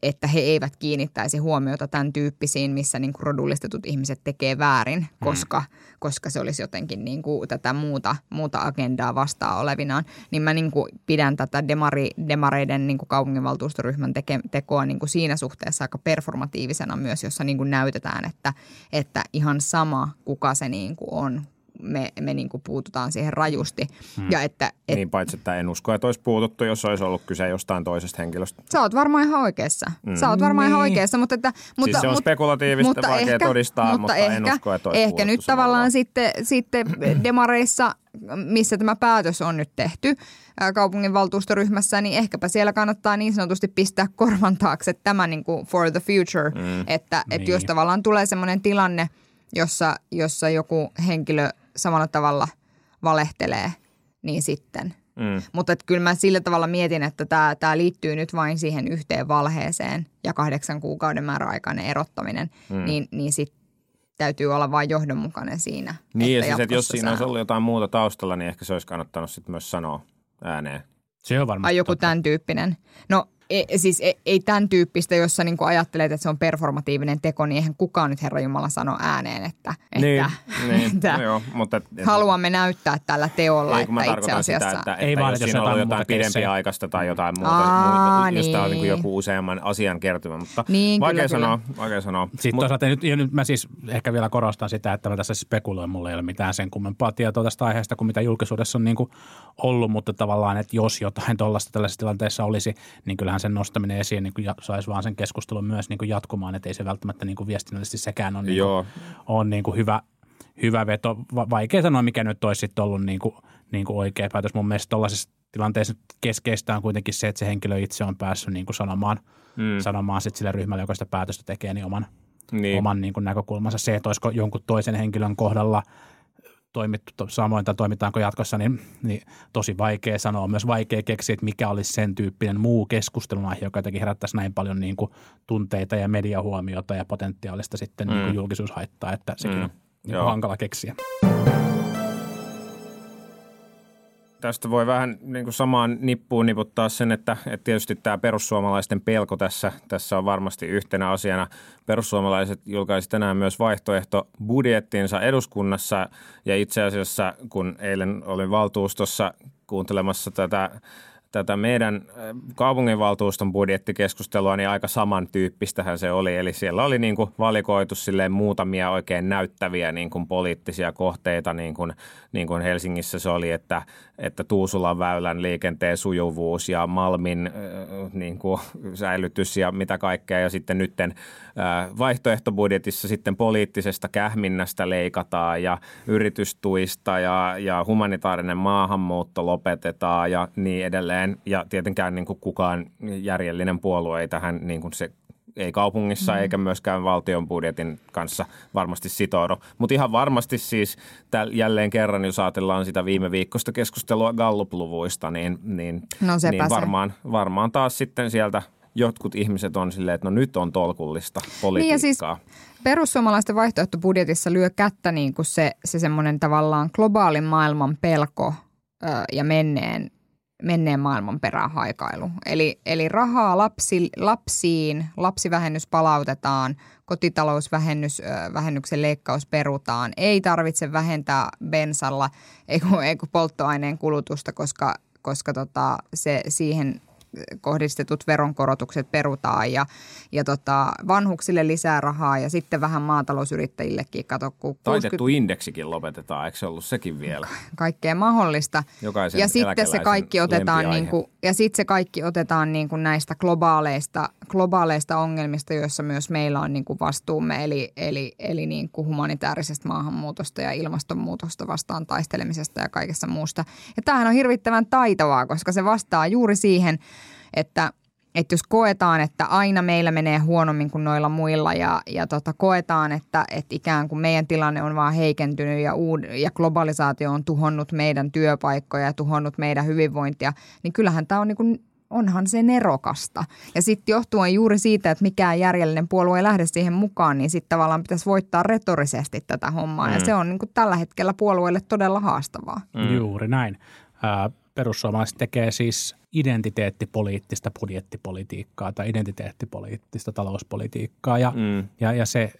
että he eivät kiinnittäisi huomiota tämän tyyppisiin, missä niin kuin rodullistetut ihmiset tekee väärin, koska, koska se olisi jotenkin niin kuin tätä muuta, muuta agendaa vastaan olevinaan. Niin mä niin kuin pidän tätä demari, demareiden niin kuin kaupunginvaltuustoryhmän teke, tekoa niin kuin siinä suhteessa aika performatiivisena myös, jossa niin kuin näytetään, että, että ihan sama kuka se niin kuin on. Me, me niin kuin puututaan siihen rajusti. Hmm. Ja että, et... Niin paitsi, että en usko, että olisi puututtu, jos olisi ollut kyse jostain toisesta henkilöstä. Sä oot varmaan ihan oikeassa. Mm. Sä oot varmaan niin. ihan oikeassa. Mutta, että, mutta, siis se on spekulatiivista, mutta vaikea ehkä, todistaa, mutta, mutta ehkä, en usko, että olisi ehkä nyt tavallaan sitten, sitten demareissa, missä tämä päätös on nyt tehty kaupunginvaltuustoryhmässä, niin ehkäpä siellä kannattaa niin sanotusti pistää korvan taakse tämä niin kuin for the future. Hmm. Että, niin. että jos tavallaan tulee semmoinen tilanne, jossa, jossa joku henkilö samalla tavalla valehtelee, niin sitten. Mm. Mutta kyllä mä sillä tavalla mietin, että tämä, tämä liittyy nyt vain siihen yhteen valheeseen ja kahdeksan kuukauden määräaikainen erottaminen, mm. niin, niin sitten täytyy olla vain johdonmukainen siinä. Niin että ja siis, että jos siinä olisi ollut jotain muuta taustalla, niin ehkä se olisi kannattanut sitten myös sanoa ääneen. Se on varmasti. Ai joku tämän tyyppinen. No. E, siis ei, ei tämän tyyppistä, jossa niinku ajattelet, että se on performatiivinen teko, niin eihän kukaan nyt Herra Jumala sano ääneen, että, että, niin, että, niin, joo, mutta, että haluamme näyttää tällä teolla, ei, että itse asiassa. Sitä, että, ei että jos siinä on jotain, jotain pidempiaikaista tai jotain muuta, Aa, muuta niin. josta on niin joku useamman asian kertymä, mutta niin, vaikea, kyllä, sanoa, kyllä. vaikea sanoa. Sitten toisaalta nyt, nyt mä siis ehkä vielä korostan sitä, että mä tässä spekuloin, mulla ei ole mitään sen kummempaa tietoa tästä aiheesta kuin mitä julkisuudessa on niin kuin ollut, mutta tavallaan, että jos jotain tuollaista tällaisessa tilanteessa olisi, niin kyllähän sen nostaminen esiin niin kuin saisi vaan sen keskustelun myös niin kuin jatkumaan, että ei se välttämättä niin kuin viestinnällisesti sekään on, niin kuin, on niin kuin hyvä, hyvä veto. Vaikea sanoa, mikä nyt olisi sitten ollut niin kuin, niin kuin oikea päätös. Mun mielestä tuollaisessa tilanteessa keskeistä on kuitenkin se, että se henkilö itse on päässyt niin kuin sanomaan, mm. sanomaan sitten sille ryhmälle, joka sitä päätöstä tekee, niin oman, niin. oman niin kuin näkökulmansa. Se, että olisiko jonkun toisen henkilön kohdalla toimittu samoin tai toimitaanko jatkossa, niin, niin tosi vaikea sanoa. Myös vaikea keksiä, että mikä olisi sen tyyppinen muu keskustelun aihe, joka jotenkin herättäisi näin paljon niin kuin tunteita ja mediahuomiota ja potentiaalista sitten mm. niin kuin julkisuushaittaa, että sekin mm. on niin kuin hankala keksiä. Tästä voi vähän niin kuin samaan nippuun niputtaa sen, että, että tietysti tämä perussuomalaisten pelko tässä, tässä on varmasti yhtenä asiana. Perussuomalaiset julkaisivat tänään myös vaihtoehtobudjettinsa eduskunnassa ja itse asiassa, kun eilen olin valtuustossa kuuntelemassa tätä Tätä meidän kaupunginvaltuuston budjettikeskustelua, niin aika samantyyppistähän se oli. Eli siellä oli niin kuin valikoitu silleen muutamia oikein näyttäviä niin kuin poliittisia kohteita, niin kuin, niin kuin Helsingissä se oli, että, että Tuusulan väylän liikenteen sujuvuus ja Malmin niin kuin säilytys ja mitä kaikkea. Ja sitten nytten vaihtoehtobudjetissa sitten poliittisesta kähminnästä leikataan ja yritystuista ja, ja humanitaarinen maahanmuutto lopetetaan ja niin edelleen. Ja tietenkään niin kuin kukaan järjellinen puolue ei tähän, niin kuin se ei kaupungissa mm. eikä myöskään valtion budjetin kanssa varmasti sitoudu. Mutta ihan varmasti siis täl, jälleen kerran, jos ajatellaan sitä viime viikkoista keskustelua Gallup-luvuista, niin, niin, no niin varmaan, varmaan taas sitten sieltä jotkut ihmiset on silleen, että no nyt on tolkullista politiikkaa. Niin siis perussuomalaisten vaihtoehtobudjetissa lyö kättä niin kuin se, se semmoinen tavallaan globaalin maailman pelko ö, ja menneen. menneen maailman perään haikailu. Eli, eli rahaa lapsi, lapsiin, lapsivähennys palautetaan, kotitalousvähennyksen leikkaus perutaan. Ei tarvitse vähentää bensalla, ei kun polttoaineen kulutusta, koska, koska tota, se siihen kohdistetut veronkorotukset perutaan ja, ja tota, vanhuksille lisää rahaa ja sitten vähän maatalousyrittäjillekin. Kato, kun taitettu kuusikymmentä indeksikin lopetetaan, eikö se ollut sekin vielä? Kaikkea mahdollista. Jokaisen ja sitten se kaikki otetaan niin kuin, ja sitten se kaikki otetaan niin kuin näistä globaaleista, globaaleista ongelmista, joissa myös meillä on niin kuin vastuumme, eli, eli, eli niin kuin humanitaarisesta maahanmuutosta ja ilmastonmuutosta vastaan taistelemisesta ja kaikessa muusta. Ja tämähän on hirvittävän taitavaa, koska se vastaa juuri siihen, että, että jos koetaan, että aina meillä menee huonommin kuin noilla muilla ja, ja tota, koetaan, että, että ikään kuin meidän tilanne on vaan heikentynyt ja, uud- ja globalisaatio on tuhonnut meidän työpaikkoja ja tuhonnut meidän hyvinvointia, niin kyllähän tämä on niin kuin, onhan se nerokasta. Ja sitten johtuen juuri siitä, että mikään järjellinen puolue ei lähde siihen mukaan, niin sitten tavallaan pitäisi voittaa retorisesti tätä hommaa. Mm. Ja se on niin kuin tällä hetkellä puolueille todella haastavaa. Mm. Juuri näin. Perussuomalaiset tekee siis identiteettipoliittista budjettipolitiikkaa tai identiteettipoliittista talouspolitiikkaa ja, mm. ja, ja se,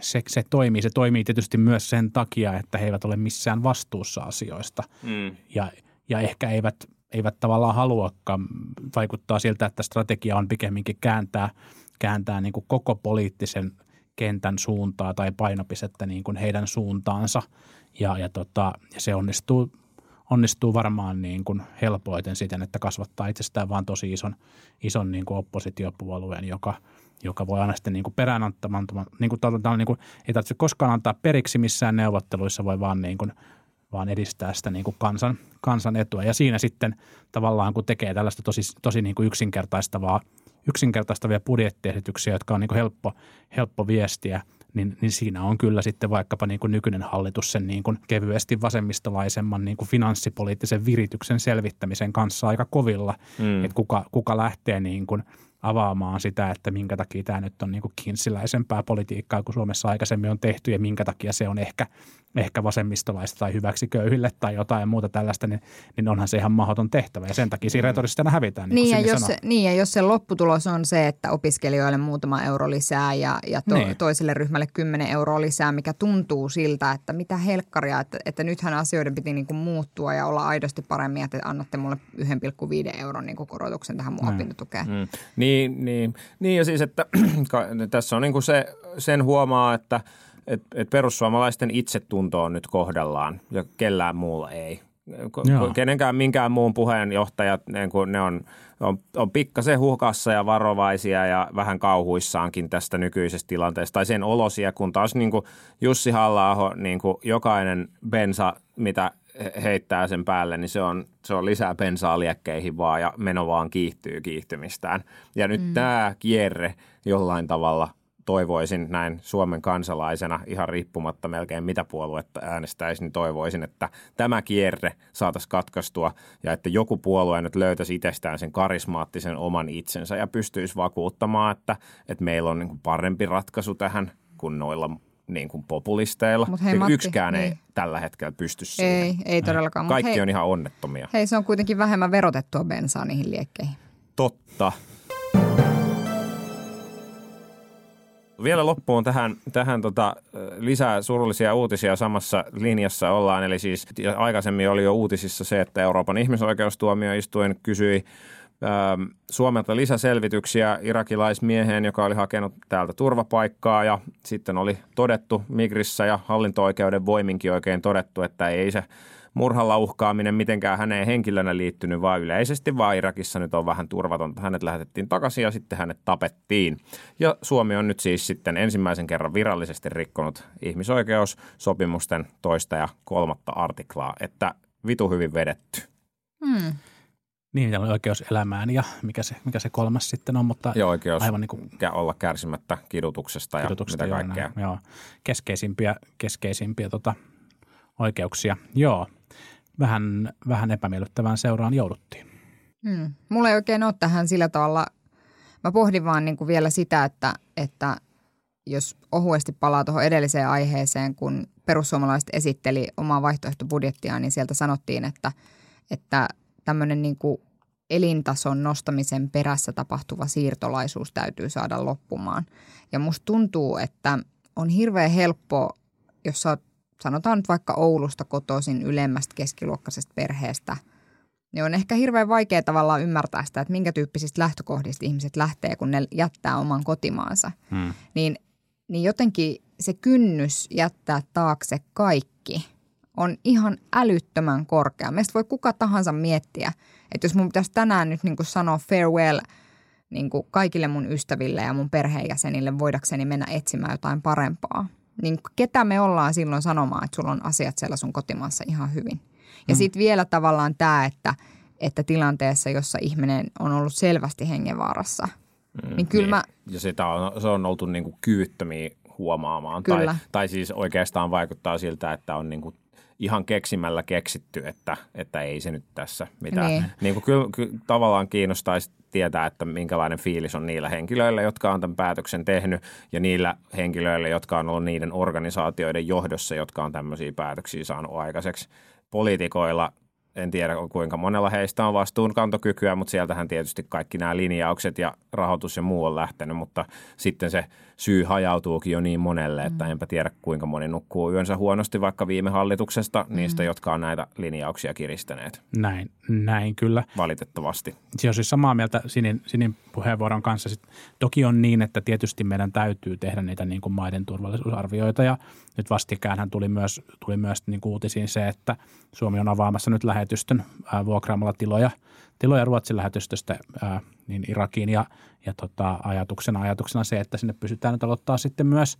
se, se toimii. Se toimii tietysti myös sen takia, että he eivät ole missään vastuussa asioista mm. ja, ja ehkä eivät, eivät tavallaan haluakaan. Vaikuttaa siltä, että strategia on pikemminkin kääntää, kääntää niin kuin koko poliittisen kentän suuntaa tai painopistettä niin kuin heidän suuntaansa ja, ja, tota, ja se onnistuu. Onnistuu varmaan niin kuin helpoiten siten, että kasvattaa itsestään vaan tosi ison, ison niin kuin oppositiopuolueen, joka, joka voi aina sitten niin kuin perään antamaan. Niin kuin, niin kuin, ei tarvitse koskaan antaa periksi missään neuvotteluissa, voi vaan, niin kuin, vaan edistää sitä niin kuin kansan, kansan etua. Ja siinä sitten tavallaan, kun tekee tällaista tosi, tosi niin kuin yksinkertaistavaa, yksinkertaistavia budjettiesityksiä, jotka on niin kuin helppo, helppo viestiä, Niin, niin siinä on kyllä sitten vaikkapa niin kuin nykyinen hallitus sen niin kuin kevyesti vasemmistolaisemman niin kuin finanssipoliittisen virityksen selvittämisen kanssa aika kovilla, mm. että kuka, kuka lähtee niin kuin avaamaan sitä, että minkä takia tämä nyt on niin kuin kinssiläisempää politiikkaa kuin Suomessa aikaisemmin on tehty ja minkä takia se on ehkä, ehkä vasemmistolaista tai hyväksi köyhille tai jotain muuta tällaista, niin, niin onhan se ihan mahdoton tehtävä ja sen takia siinä retoristana hävitään. Niin, niin, ja jos se, niin ja jos se lopputulos on se, että opiskelijoille muutama euro lisää ja, ja to, niin. toiselle ryhmälle kymmenen euroa lisää, mikä tuntuu siltä, että mitä helkkaria, että, että nythän asioiden piti niin kuin muuttua ja olla aidosti paremmin, että annatte mulle yksi pilkku viisi euron niin kuin korotuksen tähän mun opintotukeen. Mm. Niin. Niin, niin. niin ja siis, että tässä on niin kuin se, sen huomaa, että et, et perussuomalaisten itsetunto on nyt kohdallaan ja kellään muulla ei. K- kenenkään minkään muun puheenjohtajat, niin kuin ne on, on, on pikkasen huhkassa ja varovaisia ja vähän kauhuissaankin tästä nykyisestä tilanteesta tai sen olosia, kun taas niin kuin Jussi Halla-aho, niin kuin jokainen bensa, mitä heittää sen päälle, niin se on, se on lisää bensaa liekkeihin vaan ja meno vaan kiihtyy kiihtymistään. Ja nyt mm. tämä kierre jollain tavalla toivoisin näin Suomen kansalaisena, ihan riippumatta melkein mitä puoluetta äänestäisi, niin toivoisin, että tämä kierre saataisiin katkaistua ja että joku puolue nyt löytäisi itsestään sen karismaattisen oman itsensä ja pystyisi vakuuttamaan, että, että meillä on niin kuin parempi ratkaisu tähän kuin noilla niin kuin populisteilla. Mut hei, Matti, yksikään ei niin. tällä hetkellä pysty siihen. Ei, ei todellakaan. Kaikki hei, on ihan onnettomia. Hei, se on kuitenkin vähemmän verotettua bensaa niihin liekkeihin. Totta. Vielä loppuun tähän, tähän tota, lisää surullisia uutisia samassa linjassa ollaan. Eli siis aikaisemmin oli jo uutisissa se, että Euroopan ihmisoikeustuomioistuin kysyi Suomelta lisäselvityksiä irakilaismieheen, joka oli hakenut täältä turvapaikkaa ja sitten oli todettu Migrissä ja hallinto-oikeuden voiminkin oikein todettu, että ei se murhalla uhkaaminen mitenkään häneen henkilönä liittynyt, vaan yleisesti vaan Irakissa nyt on vähän turvatonta. Hänet lähetettiin takaisin ja sitten hänet tapettiin. Ja Suomi on nyt siis sitten ensimmäisen kerran virallisesti rikkonut ihmisoikeussopimusten toista ja kolmatta artiklaa, että vitu hyvin vedetty. Hmm. Niin, niillä on oikeus elämään ja mikä se, mikä se kolmas sitten on, mutta joo, oikeus aivan niin kuin olla kärsimättä kidutuksesta, kidutuksesta ja mitä kaikkea. Joo, joo. Keskeisimpiä, keskeisimpiä tota, oikeuksia. Joo, vähän, vähän epämiellyttävään seuraan jouduttiin. Hmm. Mulla ei oikein ole tähän sillä tavalla. Mä pohdin vaan niin kuin vielä sitä, että, että jos ohuesti palaa tuohon edelliseen aiheeseen, kun perussuomalaiset esitteli omaa vaihtoehtobudjettiaan, niin sieltä sanottiin, että, että tämmöinen niin kuin elintason nostamisen perässä tapahtuva siirtolaisuus täytyy saada loppumaan. Ja musta tuntuu, että on hirveän helppo, jos sä, sanotaan nyt vaikka Oulusta kotoisin ylemmästä keskiluokkaisesta perheestä, niin on ehkä hirveän vaikea tavallaan ymmärtää sitä, että minkä tyyppisistä lähtökohdista ihmiset lähtee, kun ne jättää oman kotimaansa. Hmm. Niin, niin jotenkin se kynnys jättää taakse kaikki on ihan älyttömän korkea. Meistä voi kuka tahansa miettiä, että jos mun pitäisi tänään nyt niin kuin sanoa farewell niin kuin kaikille mun ystäville ja mun perheenjäsenille voidakseni mennä etsimään jotain parempaa, niin ketä me ollaan silloin sanomaan, että sulla on asiat siellä sun kotimaassa ihan hyvin. Ja sitten vielä tavallaan tämä, että, että tilanteessa, jossa ihminen on ollut selvästi hengenvaarassa, mm, niin kyllä niin. mä... Ja sitä on, se on oltu niinku kyvyttömiä huomaamaan. Tai, tai siis oikeastaan vaikuttaa siltä, että on niinku ihan keksimällä keksitty, että, että ei se nyt tässä mitään. Niin. Niinku kyllä, kyllä tavallaan kiinnostaisi tietää, että minkälainen fiilis on niillä henkilöillä, jotka on tämän päätöksen tehnyt, ja niillä henkilöillä, jotka on ollut niiden organisaatioiden johdossa, jotka on tämmöisiä päätöksiä saanut aikaiseksi. Poliitikoilla, en tiedä kuinka monella heistä on vastuunkantokykyä, mutta sieltähän tietysti kaikki nämä linjaukset ja rahoitus ja muu on lähtenyt, mutta sitten se syy hajautuukin jo niin monelle, että enpä tiedä kuinka moni nukkuu yönsä huonosti vaikka viime hallituksesta niistä, jotka on näitä linjauksia kiristäneet. Näin, näin kyllä. Valitettavasti. Se on siis samaa mieltä Sinin, Sinin puheenvuoron kanssa. Sitten toki on niin, että tietysti meidän täytyy tehdä niitä niin kuin maiden turvallisuusarvioita ja nyt vastikäänhän tuli myös, tuli myös niin kuin uutisiin se, että Suomi on avaamassa nyt lähetystön ää, vuokraamalla tiloja, tiloja Ruotsin lähetystöstä ää, niin Irakiin ja, ja tota, ajatuksena, ajatuksena se, että sinne pysytään nyt aloittaa sitten myös,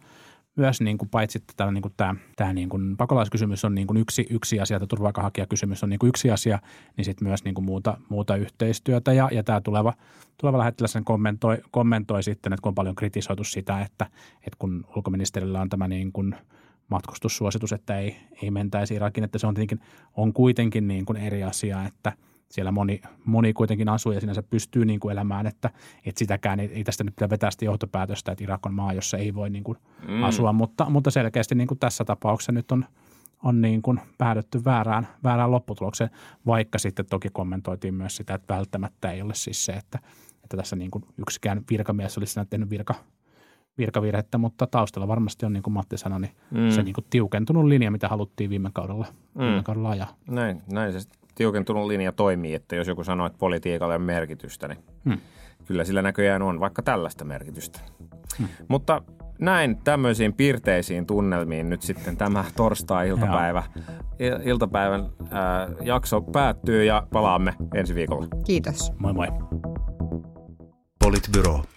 myös niin kuin paitsi että niin kuin tämä, tämä niin kuin pakolaiskysymys on niin kuin yksi, yksi asia tai turvapaikanhakijakysymys on niin kuin yksi asia, niin sitten myös niin kuin muuta, muuta yhteistyötä ja, ja tämä tuleva, tuleva lähettiläs sen kommentoi, kommentoi sitten, että kun on paljon kritisoitu sitä, että, että kun ulkoministerillä on tämä niin kuin matkustussuositus, että ei, ei mentäisi Irakiin, että se on tietenkin on kuitenkin niin kuin eri asia, että siellä moni, moni kuitenkin asuu ja sinänsä pystyy niin kuin elämään, että, että sitäkään ei, ei tästä nyt pitää vetää sitä johtopäätöstä, että Irak on maa, jossa ei voi niin kuin mm. asua, mutta, mutta selkeästi niin kuin tässä tapauksessa nyt on, on niin kuin päädytty väärään, väärään lopputulokseen, vaikka sitten toki kommentoitiin myös sitä, että välttämättä ei ole siis se, että, että tässä niin kuin yksikään virkamies olisi siinä tehnyt virka virkavirhettä, mutta taustalla varmasti on, niin kuin Matti sanoi, niin mm. se niin kuin tiukentunut linja, mitä haluttiin viime kaudella, mm. viime kaudella ajaa. Näin, näin se tiukentunut linja toimii, että jos joku sanoo, että politiikalla on merkitystä, niin mm. kyllä sillä näköjään on vaikka tällaista merkitystä. Mm. Mutta näin tämmöisiin piirteisiin tunnelmiin nyt sitten tämä torstai-iltapäivä iltapäivän ää, jakso päättyy ja palaamme ensi viikolla. Kiitos. Moi moi. Politbüro.